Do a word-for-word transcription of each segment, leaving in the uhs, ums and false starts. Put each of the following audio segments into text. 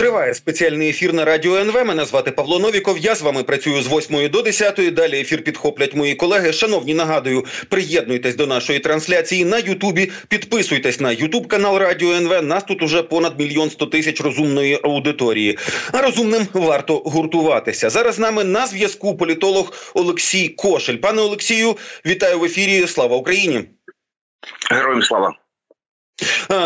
Триває спеціальний ефір на Радіо ен ве. Мене звати Павло Новіков. Я з вами працюю з восьмої до десятої. Далі ефір підхоплять мої колеги. Шановні, нагадую, приєднуйтесь до нашої трансляції на Ютубі. Підписуйтесь на Ютуб-канал Радіо ен ве. Нас тут уже понад мільйон сто тисяч розумної аудиторії. А розумним варто гуртуватися. Зараз з нами на зв'язку політолог Олексій Кошель. Пане Олексію, вітаю в ефірі. Слава Україні! Героям слава!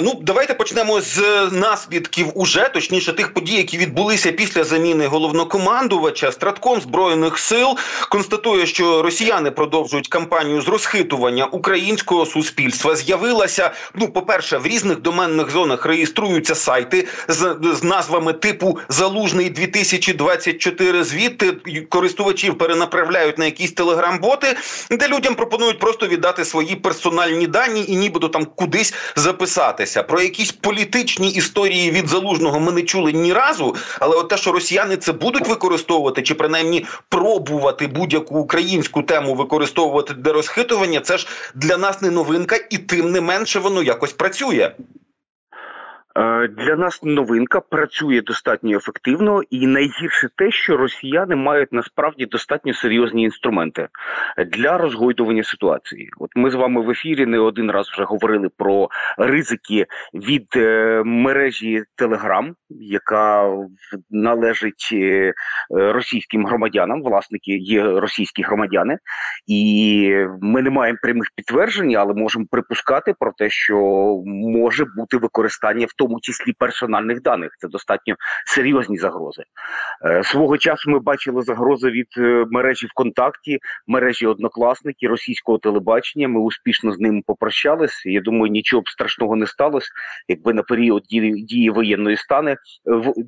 Ну, давайте почнемо з наслідків уже, точніше, тих подій, які відбулися після заміни головнокомандувача. Стратком Збройних сил констатує, що росіяни продовжують кампанію з розхитування українського суспільства. З'явилася, ну, по-перше, в різних доменних зонах реєструються сайти з, з назвами типу «Залужний дві тисячі двадцять чотири». Звідти користувачів перенаправляють на якісь телеграм-боти, де людям пропонують просто віддати свої персональні дані і нібито там кудись записати. Писатися. Про якісь політичні історії від Залужного ми не чули ні разу, але от те, що росіяни це будуть використовувати, чи принаймні пробувати будь-яку українську тему використовувати для розхитування, це ж для нас не новинка, і тим не менше воно якось працює. Для нас новинка, працює достатньо ефективно, і найгірше те, що росіяни мають насправді достатньо серйозні інструменти для розгойдування ситуації. От ми з вами в ефірі не один раз вже говорили про ризики від мережі Телеграм, яка належить російським громадянам, власники є російські громадяни, і ми не маємо прямих підтверджень, але можемо припускати про те, що може бути використання в тому числі персональних даних. Це достатньо серйозні загрози. Свого часу ми бачили загрози від мережі ВКонтакті, мережі Однокласники, російського телебачення. Ми успішно з ними попрощались. Я думаю, нічого б страшного не сталося, якби на період дії воєнної стани,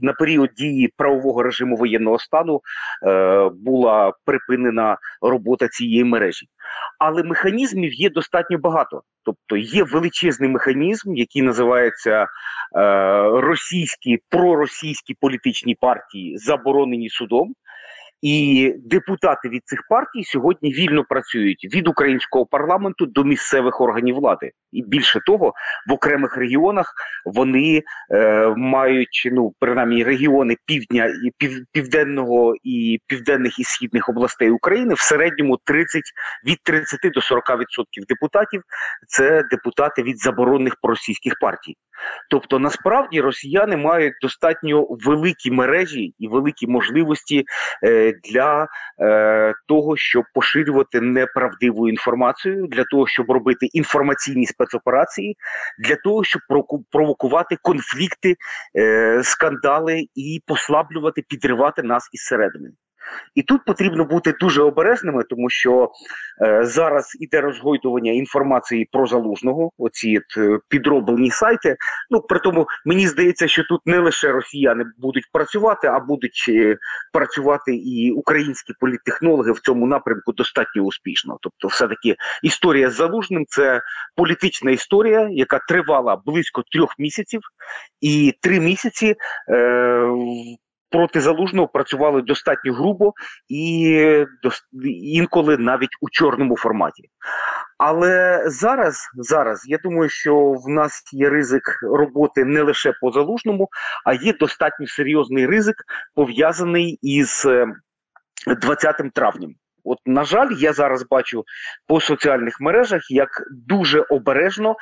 на період дії правового режиму воєнного стану була припинена робота цієї мережі. Але механізмів є достатньо багато. Тобто є величезний механізм, який називається е, російські, проросійські політичні партії, заборонені судом. І депутати від цих партій сьогодні вільно працюють від українського парламенту до місцевих органів влади. І більше того, в окремих регіонах вони е, мають, ну, принаймні, регіони півдня, і пів, південного і південних і східних областей України в середньому тридцять, від тридцяти до сорока відсотків депутатів – це депутати від заборонних проросійських партій. Тобто, насправді, росіяни мають достатньо великі мережі і великі можливості е, для е, того, щоб поширювати неправдиву інформацію, для того, щоб робити інформаційні спецоперації, для того, щоб провокувати конфлікти, е, скандали і послаблювати, підривати нас із середини. І тут потрібно бути дуже обережними, тому що е, зараз іде розгойдування інформації про Залужного, оці е, підроблені сайти. Ну, при тому, мені здається, що тут не лише росіяни будуть працювати, а будуть е, працювати і українські політтехнологи в цьому напрямку достатньо успішно. Тобто, все-таки історія з Залужним – це політична історія, яка тривала близько трьох місяців, і три місяці е, проти Залужного працювали достатньо грубо і інколи навіть у чорному форматі. Але зараз, зараз, я думаю, що в нас є ризик роботи не лише по Залужному, а є достатньо серйозний ризик, пов'язаний із двадцятим травнем. От, на жаль, я зараз бачу по соціальних мережах, як дуже обережно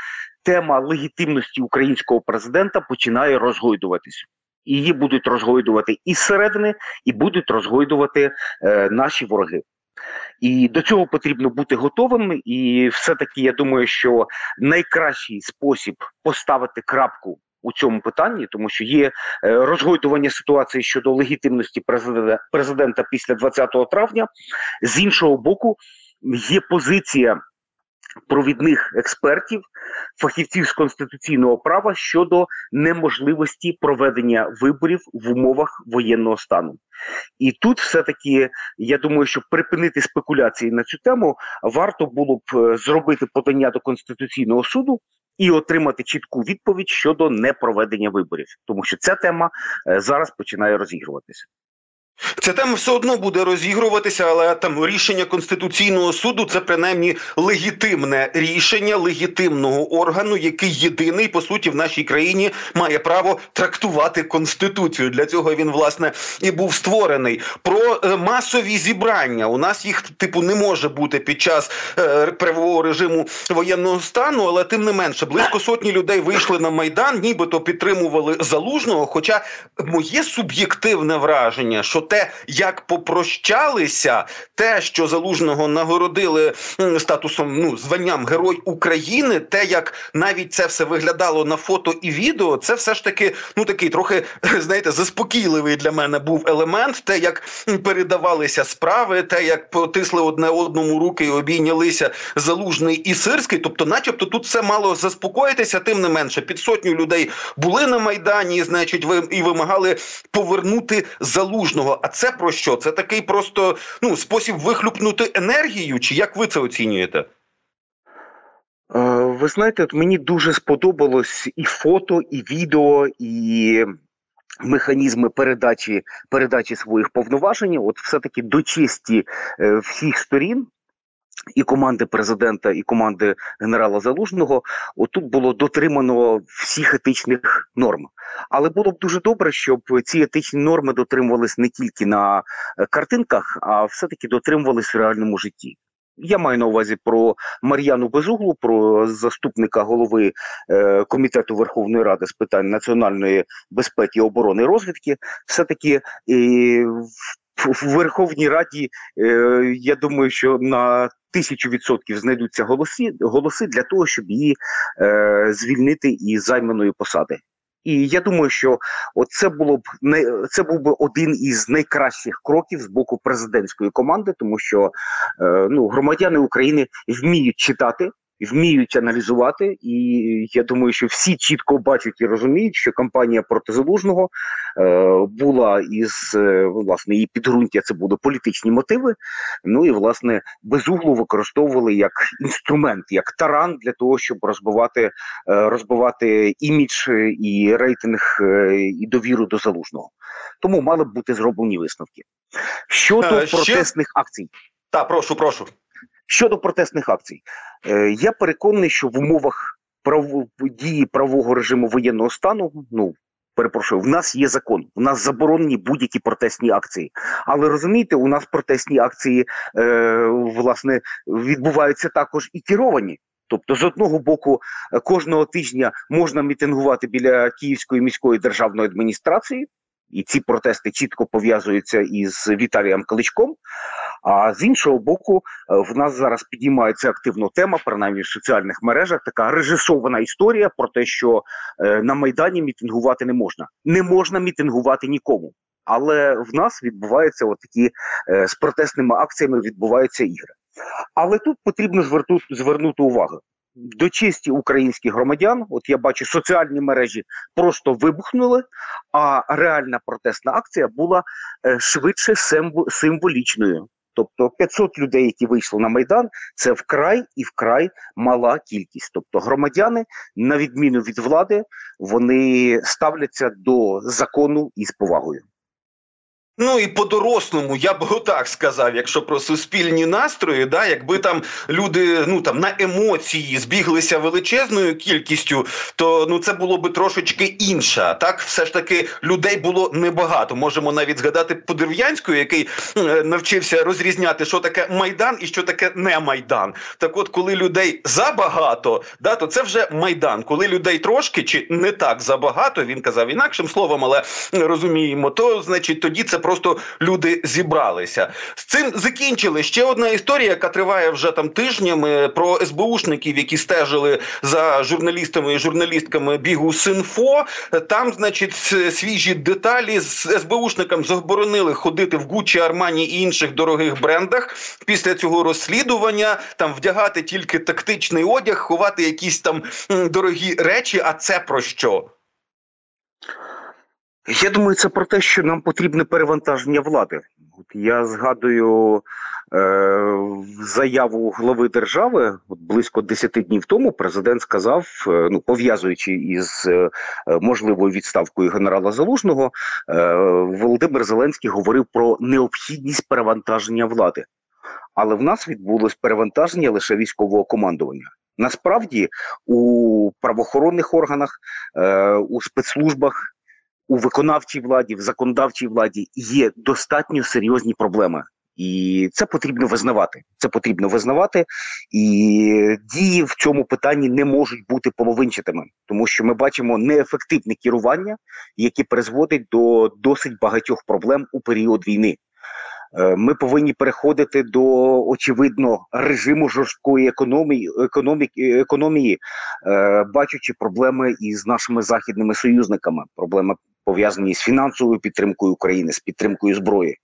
тема легітимності українського президента починає розгойдуватись. І її будуть розгойдувати із середини, і будуть розгойдувати е, наші вороги. І до цього потрібно бути готовим, і все-таки я думаю, що найкращий спосіб поставити крапку у цьому питанні, тому що є е, розгойдування ситуації щодо легітимності президента, президента після двадцятого травня, з іншого боку є позиція провідних експертів, фахівців з конституційного права щодо неможливості проведення виборів в умовах воєнного стану. І тут все-таки, я думаю, щоб припинити спекуляції на цю тему, варто було б зробити подання до Конституційного суду і отримати чітку відповідь щодо непроведення виборів. Тому що ця тема зараз починає розігруватися. Ця тема все одно буде розігруватися, але там рішення Конституційного суду – це принаймні легітимне рішення легітимного органу, який єдиний, по суті, в нашій країні має право трактувати Конституцію. Для цього він, власне, і був створений. Про масові зібрання. У нас їх, типу, не може бути під час е, правового режиму воєнного стану, але тим не менше. Близько сотні людей вийшли на Майдан, нібито підтримували Залужного, хоча моє суб'єктивне враження, що те, як попрощалися, те, що Залужного нагородили статусом, ну, званням Герой України, те, як навіть це все виглядало на фото і відео, це все ж таки, ну, такий трохи, знаєте, заспокійливий для мене був елемент, те, як передавалися справи, те, як потисли одне одному руки і обійнялися Залужний і Сирський, тобто, начебто, тут все мало заспокоїтися, тим не менше, під сотню людей були на Майдані, значить, і вимагали повернути Залужного. А це про що? Це такий просто, ну, спосіб вихлюпнути енергію? Чи як ви це оцінюєте? Ви знаєте, мені дуже сподобалось і фото, і відео, і механізми передачі, передачі своїх повноважень. От все-таки до честі всіх сторін, і команди президента, і команди генерала Залужного, отут було дотримано всіх етичних норм. Але було б дуже добре, щоб ці етичні норми дотримувались не тільки на картинках, а все-таки дотримувались в реальному житті. Я маю на увазі про Мар'яну Безуглу, про заступника голови е, Комітету Верховної Ради з питань національної безпеки, оборони і розвідки. Все-таки е, в Верховній Раді, е, я думаю, що на тисячу відсотків знайдуться голоси, голоси для того, щоб її е, звільнити із займаної посади. І я думаю, що це було б не це був би один із найкращих кроків з боку президентської команди, тому що е, ну, громадяни України вміють читати, вміють аналізувати, і я думаю, що всі чітко бачать і розуміють, що кампанія проти Залужного е, була із, е, власне, її підґрунтя це були політичні мотиви, ну і, власне, Безуглу використовували як інструмент, як таран для того, щоб розбивати, е, розбивати імідж і рейтинг, е, і довіру до Залужного. Тому мали б бути зроблені висновки. Щодо протестних ще... акцій. Так, прошу, прошу. Щодо протестних акцій, я переконаний, що в умовах право, дії правового режиму воєнного стану, ну, перепрошую, в нас є закон, в нас заборонені будь-які протестні акції. Але, розумієте, у нас протестні акції, е, власне, відбуваються також і керовані. Тобто, з одного боку, кожного тижня можна мітингувати біля Київської міської державної адміністрації, і ці протести чітко пов'язуються із Віталієм Кличком. А з іншого боку, в нас зараз підіймається активно тема, принаймні в соціальних мережах, така режисована історія про те, що на Майдані мітингувати не можна. Не можна мітингувати нікому. Але в нас відбуваються отакі, з протестними акціями відбуваються ігри. Але тут потрібно звернути, звернути увагу. До честі українських громадян, от я бачу, соціальні мережі просто вибухнули, а реальна протестна акція була швидше символічною. Тобто п'ятсот людей, які вийшли на Майдан, це вкрай і вкрай мала кількість. Тобто громадяни, на відміну від влади, вони ставляться до закону із повагою. Ну і по-дорослому, я б отак сказав, якщо про суспільні настрої, да, якби там люди, ну, там, на емоції збіглися величезною кількістю, то, ну, це було би трошечки інше. Так, все ж таки, людей було небагато. Можемо навіть згадати Подерв'янського, який е, навчився розрізняти, що таке Майдан і що таке не Майдан. Так от, коли людей забагато, да, то це вже Майдан. Коли людей трошки чи не так забагато, він казав інакшим словом, але розуміємо, то, значить, тоді це просто люди зібралися. З цим закінчили. Ще одна історія, яка триває вже там тижнями, про ес бе у шників, які стежили за журналістами і журналістками бігу «Синфо». Там, значить, свіжі деталі. З ес бе у шникам заборонили ходити в Гуччі, Армані і інших дорогих брендах після цього розслідування, там вдягати тільки тактичний одяг, ховати якісь там дорогі речі. А це про що? Я думаю, це про те, що нам потрібне перевантаження влади. Я згадую е, заяву глави держави близько десять днів тому. Президент сказав, е, ну пов'язуючи із е, можливою відставкою генерала Залужного, е, Володимир Зеленський говорив про необхідність перевантаження влади. Але в нас відбулось перевантаження лише військового командування. Насправді у правоохоронних органах, е, у спецслужбах, у виконавчій владі, в законодавчій владі є достатньо серйозні проблеми. І це потрібно визнавати. Це потрібно визнавати. І дії в цьому питанні не можуть бути половинчатими. Тому що ми бачимо неефективне керування, яке призводить до досить багатьох проблем у період війни. Ми повинні переходити до, очевидно, режиму жорсткої економії, економіки, економії, бачучи проблеми із нашими західними союзниками, проблеми пов'язані з фінансовою підтримкою України, з підтримкою зброї.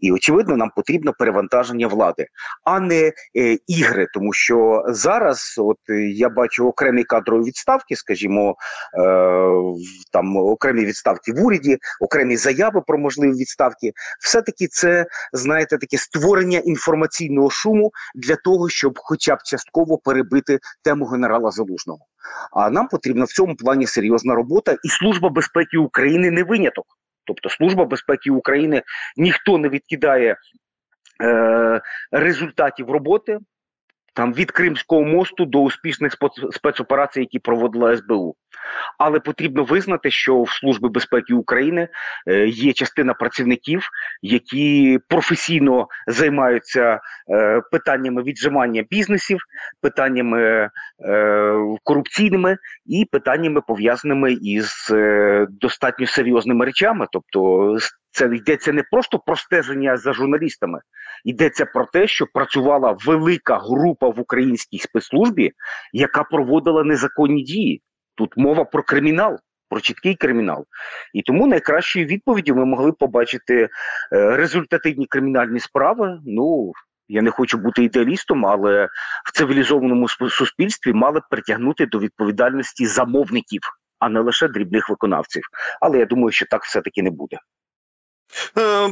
І, очевидно, нам потрібно перевантаження влади, а не е, ігри. Тому що зараз от я бачу окремі кадрові відставки, скажімо, е, там окремі відставки в уряді, окремі заяви про можливі відставки. Все-таки це, знаєте, таке створення інформаційного шуму для того, щоб хоча б частково перебити тему генерала Залужного. А нам потрібна в цьому плані серйозна робота, і Служба безпеки України не виняток. Тобто Служба безпеки України, ніхто не відкидає е, результатів роботи там, від Кримського мосту до успішних спецоперацій, які проводила ес бе у. Але потрібно визнати, що в Службі безпеки України е, є частина працівників, які професійно займаються е, питаннями віджимання бізнесів, питаннями е, корупційними і питаннями, пов'язаними із е, достатньо серйозними речами. Тобто це йдеться не просто про стеження за журналістами, йдеться про те, що працювала велика група в українській спецслужбі, яка проводила незаконні дії. Тут мова про кримінал, про чіткий кримінал. І тому найкращою відповіддю ми могли побачити результативні кримінальні справи. Ну, я не хочу бути ідеалістом, але в цивілізованому суспільстві мали б притягнути до відповідальності замовників, а не лише дрібних виконавців. Але я думаю, що так все-таки не буде.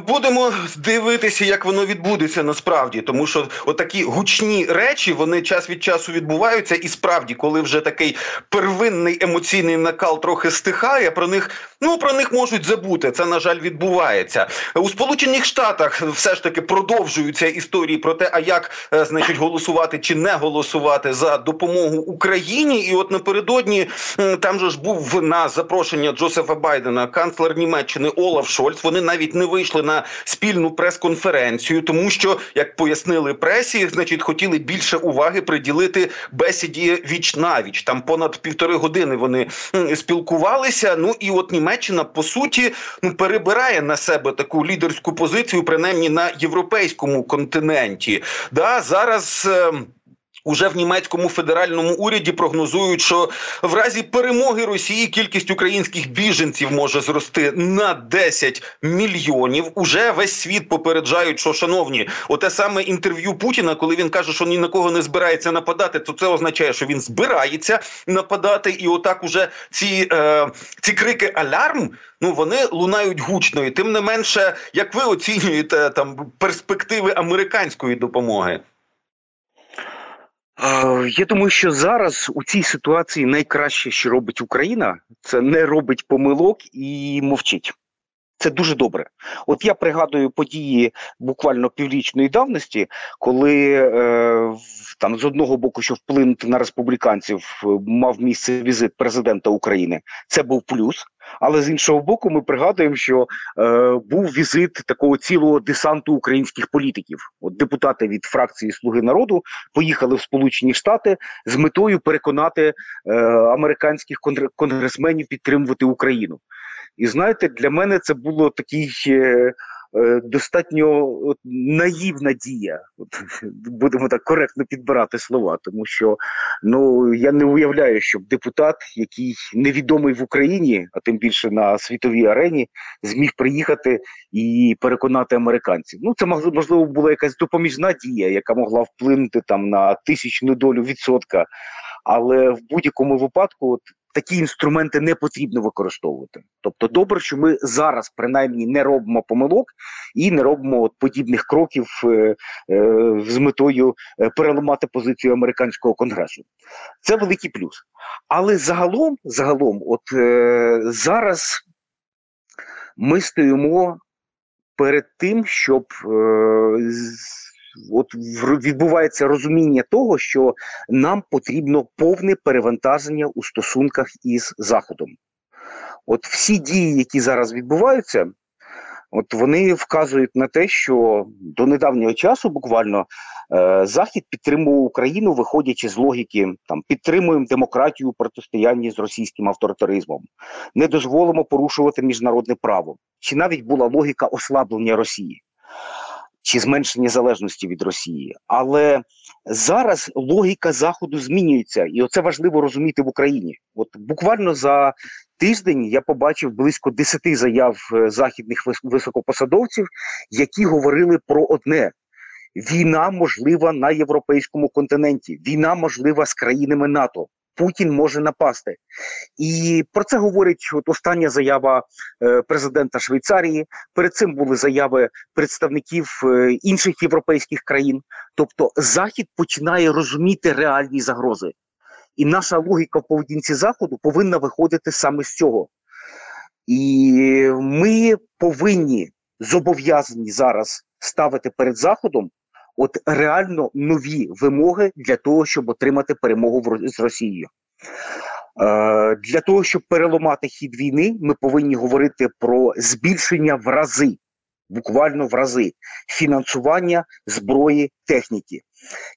Будемо дивитися, як воно відбудеться насправді, тому що отакі гучні речі, вони час від часу відбуваються, і справді, коли вже такий первинний емоційний накал трохи стихає, про них, ну, про них можуть забути, це, на жаль, відбувається. У Сполучених Штатах все ж таки продовжуються історії про те, а як, значить, голосувати чи не голосувати за допомогу Україні, і от напередодні там же ж був на запрошення Джозефа Байдена канцлер Німеччини Олаф Шольц, вони навіть не вийшли на спільну прес-конференцію, тому що, як пояснили пресі, значить, хотіли більше уваги приділити бесіді віч-навіч. Там понад півтори години вони спілкувалися, ну і от Німеччина, по суті, ну, перебирає на себе таку лідерську позицію, принаймні на європейському континенті. Да, зараз... Е- Уже в німецькому федеральному уряді прогнозують, що в разі перемоги Росії кількість українських біженців може зрости на десять мільйонів. Уже весь світ попереджають, що, шановні, оте саме інтерв'ю Путіна, коли він каже, що ні на кого не збирається нападати, то це означає, що він збирається нападати. І отак уже ці, е, ці крики «алярм», ну, вони лунають гучно. І тим не менше, як ви оцінюєте там перспективи американської допомоги? Я думаю, що зараз у цій ситуації найкраще, що робить Україна, це не робить помилок і мовчить. Це дуже добре. От я пригадую події буквально піврічної давності, коли е, там з одного боку, що вплинути на республіканців, мав місце візит президента України. Це був плюс. Але з іншого боку, ми пригадуємо, що е, був візит такого цілого десанту українських політиків. От депутати від фракції «Слуги народу» поїхали в Сполучені Штати з метою переконати е, американських конгресменів підтримувати Україну. І знаєте, для мене це було такий е, достатньо от, наївна дія. От, будемо так коректно підбирати слова, тому що ну я не уявляю, щоб депутат, який невідомий в Україні, а тим більше на світовій арені, зміг приїхати і переконати американців. Ну це можливо була якась допоміжна дія, яка могла вплинути там на тисячну долю відсотка. Але в будь-якому випадку от, такі інструменти не потрібно використовувати. Тобто добре, що ми зараз принаймні не робимо помилок і не робимо от подібних кроків е, е, з метою переламати позицію американського конгресу. Це великий плюс. Але загалом, загалом от е, зараз ми стоїмо перед тим, щоб е, з, От відбувається розуміння того, що нам потрібно повне перевантаження у стосунках із Заходом. От всі дії, які зараз відбуваються, от вони вказують на те, що до недавнього часу буквально е- Захід підтримував Україну, виходячи з логіки там підтримуємо демократію у протистоянні з російським авторитаризмом, не дозволимо порушувати міжнародне право. Чи навіть була логіка ослаблення Росії, чи зменшення залежності від Росії. Але зараз логіка Заходу змінюється, і оце важливо розуміти в Україні. От буквально за тиждень я побачив близько десяти заяв західних високопосадовців, які говорили про одне. Війна можлива на європейському континенті, війна можлива з країнами НАТО. Путін може напасти. І про це говорить от остання заява е, президента Швейцарії, перед цим були заяви представників е, інших європейських країн. Тобто Захід починає розуміти реальні загрози. І наша логіка в поведінці Заходу повинна виходити саме з цього. І ми повинні, зобов'язані зараз ставити перед Заходом от реально нові вимоги для того, щоб отримати перемогу в, з Росією. Е, для того, щоб переламати хід війни, ми повинні говорити про збільшення в рази, буквально в рази, фінансування, зброї, техніки.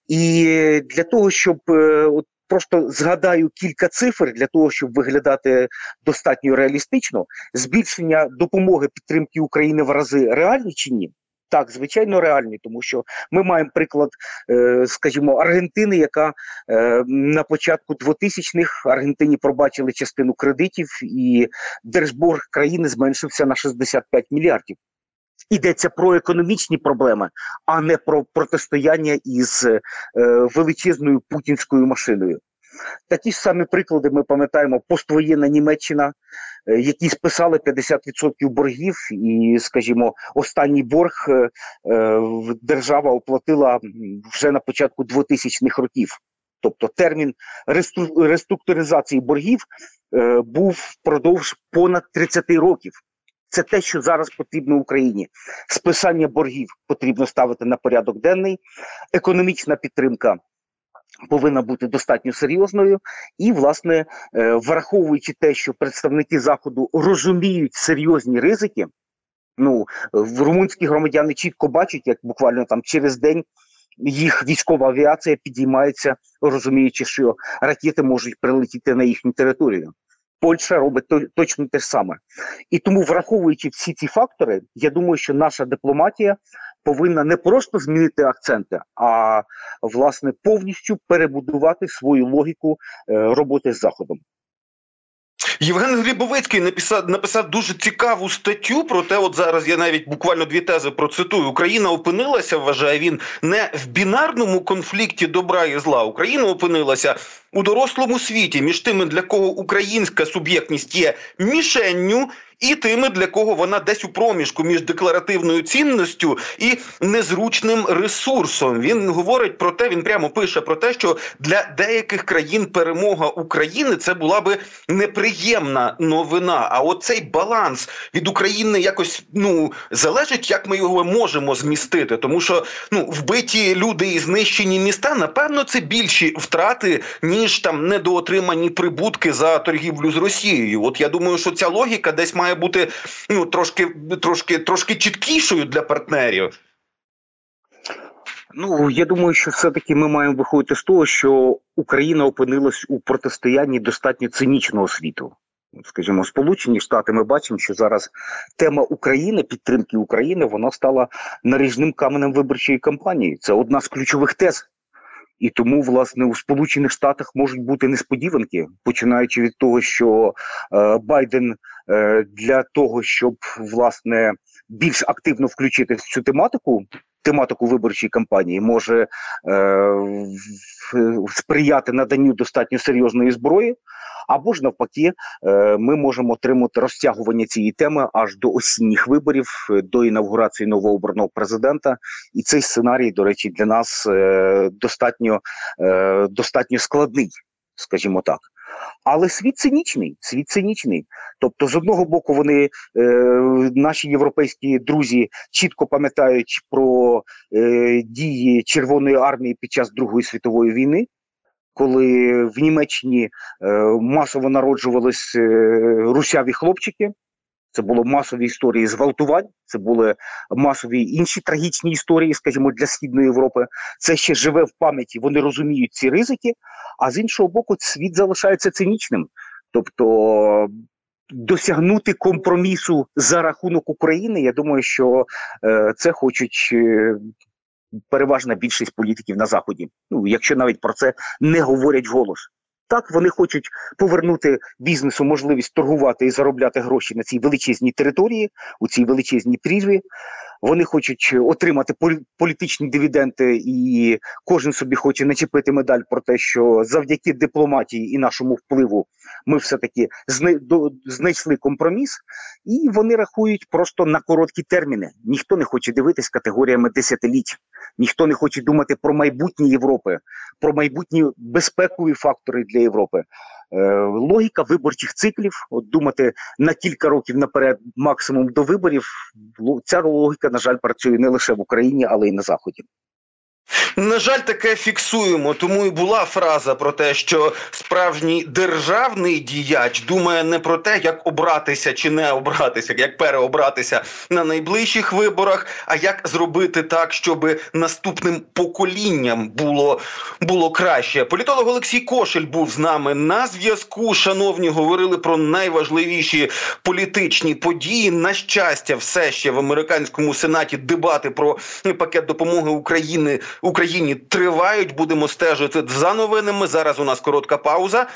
І для того, щоб, е, от просто згадаю кілька цифр, для того, щоб виглядати достатньо реалістично, збільшення допомоги підтримки України в рази реальні чи ні? Так, звичайно, реальні, тому що ми маємо приклад, скажімо, Аргентини, яка на початку двотисячних Аргентині пробачили частину кредитів, і держборг країни зменшився на шістдесят п'ять мільярдів. Йдеться про економічні проблеми, а не про протистояння із величезною путінською машиною. Такі ж самі приклади ми пам'ятаємо, поствоєнна Німеччина, які списали п'ятдесят відсотків боргів, і, скажімо, останній борг е, держава оплатила вже на початку двотисячних років. Тобто термін ресту, реструктуризації боргів е, був впродовж понад тридцяти років. Це те, що зараз потрібно Україні. Списання боргів потрібно ставити на порядок денний, економічна підтримка повинна бути достатньо серйозною. І, власне, враховуючи те, що представники Заходу розуміють серйозні ризики, ну, румунські громадяни чітко бачать, як буквально там через день їх військова авіація підіймається, розуміючи, що ракети можуть прилетіти на їхню територію. Польща робить то, точно те ж саме. І тому, враховуючи всі ці фактори, я думаю, що наша дипломатія повинна не просто змінити акценти, а, власне, повністю перебудувати свою логіку е, роботи з Заходом. Євген Глибовецький написав, написав дуже цікаву статтю про те, от зараз я навіть буквально дві тези процитую. Україна опинилася, вважає він, не в бінарному конфлікті добра і зла. Україна опинилася у дорослому світі між тими, для кого українська суб'єктність є мішенню, і тими, для кого вона десь у проміжку між декларативною цінністю і незручним ресурсом. Він говорить про те, він прямо пише про те, що для деяких країн перемога України – це була би неприємна новина. А от цей баланс від України якось, ну, залежить, як ми його можемо змістити. Тому що, ну, вбиті люди і знищені міста, напевно, це більші втрати, ніж там недоотримані прибутки за торгівлю з Росією. От я думаю, що ця логіка десь має бути, ну, трошки, трошки, трошки чіткішою для партнерів. Ну, я думаю, що все-таки ми маємо виходити з того, що Україна опинилась у протистоянні достатньо цинічного світу. Скажімо, Сполучені Штати, ми бачимо, що зараз тема України, підтримки України, вона стала наріжним каменем виборчої кампанії. Це одна з ключових тез. І тому, власне, у Сполучених Штатах можуть бути несподіванки, починаючи від того, що е, Байден е, для того, щоб, власне, більш активно включити в цю тематику, тематику виборчої кампанії, може е, сприяти наданню достатньо серйозної зброї, або ж навпаки, е, ми можемо отримати розтягування цієї теми аж до осінніх виборів, до інавгурації новообраного президента. І цей сценарій, до речі, для нас е, достатньо, е, достатньо складний, скажімо так. Але світ цинічний, світ цинічний. Тобто, з одного боку, вони, е, наші європейські друзі, чітко пам'ятають про е, дії Червоної армії під час Другої світової війни, коли в Німеччині е, масово народжувались е, русяві хлопчики. Це були масові історії зґвалтувань, це були масові інші трагічні історії, скажімо, для Східної Європи. Це ще живе в пам'яті, вони розуміють ці ризики, а з іншого боку, світ залишається цинічним. Тобто досягнути компромісу за рахунок України, я думаю, що це хочуть переважна більшість політиків на Заході, ну, якщо навіть про це не говорять вголос. Так, вони хочуть повернути бізнесу можливість торгувати і заробляти гроші на цій величезній території, у цій величезній прірві. Вони хочуть отримати політичні дивіденди, і кожен собі хоче начепити медаль про те, що завдяки дипломатії і нашому впливу ми все-таки знайшли компроміс. І вони рахують просто на короткі терміни. Ніхто не хоче дивитись категоріями десятиліть. Ніхто не хоче думати про майбутнє Європи, про майбутні безпекові фактори для Європи. Логіка виборчих циклів, от думати на кілька років наперед, максимум до виборів, ця логіка, на жаль, працює не лише в Україні, але й на Заході. На жаль, таке фіксуємо, тому і була фраза про те, що справжній державний діяч думає не про те, як обратися чи не обратися, як переобратися на найближчих виборах, а як зробити так, щоб наступним поколінням було, було краще. Політолог Олексій Кошель був з нами на зв'язку. Шановні, говорили про найважливіші політичні події. На щастя, все ще в американському Сенаті дебати про пакет допомоги України Україні тривають. Будемо стежити за новинами. Зараз у нас коротка пауза.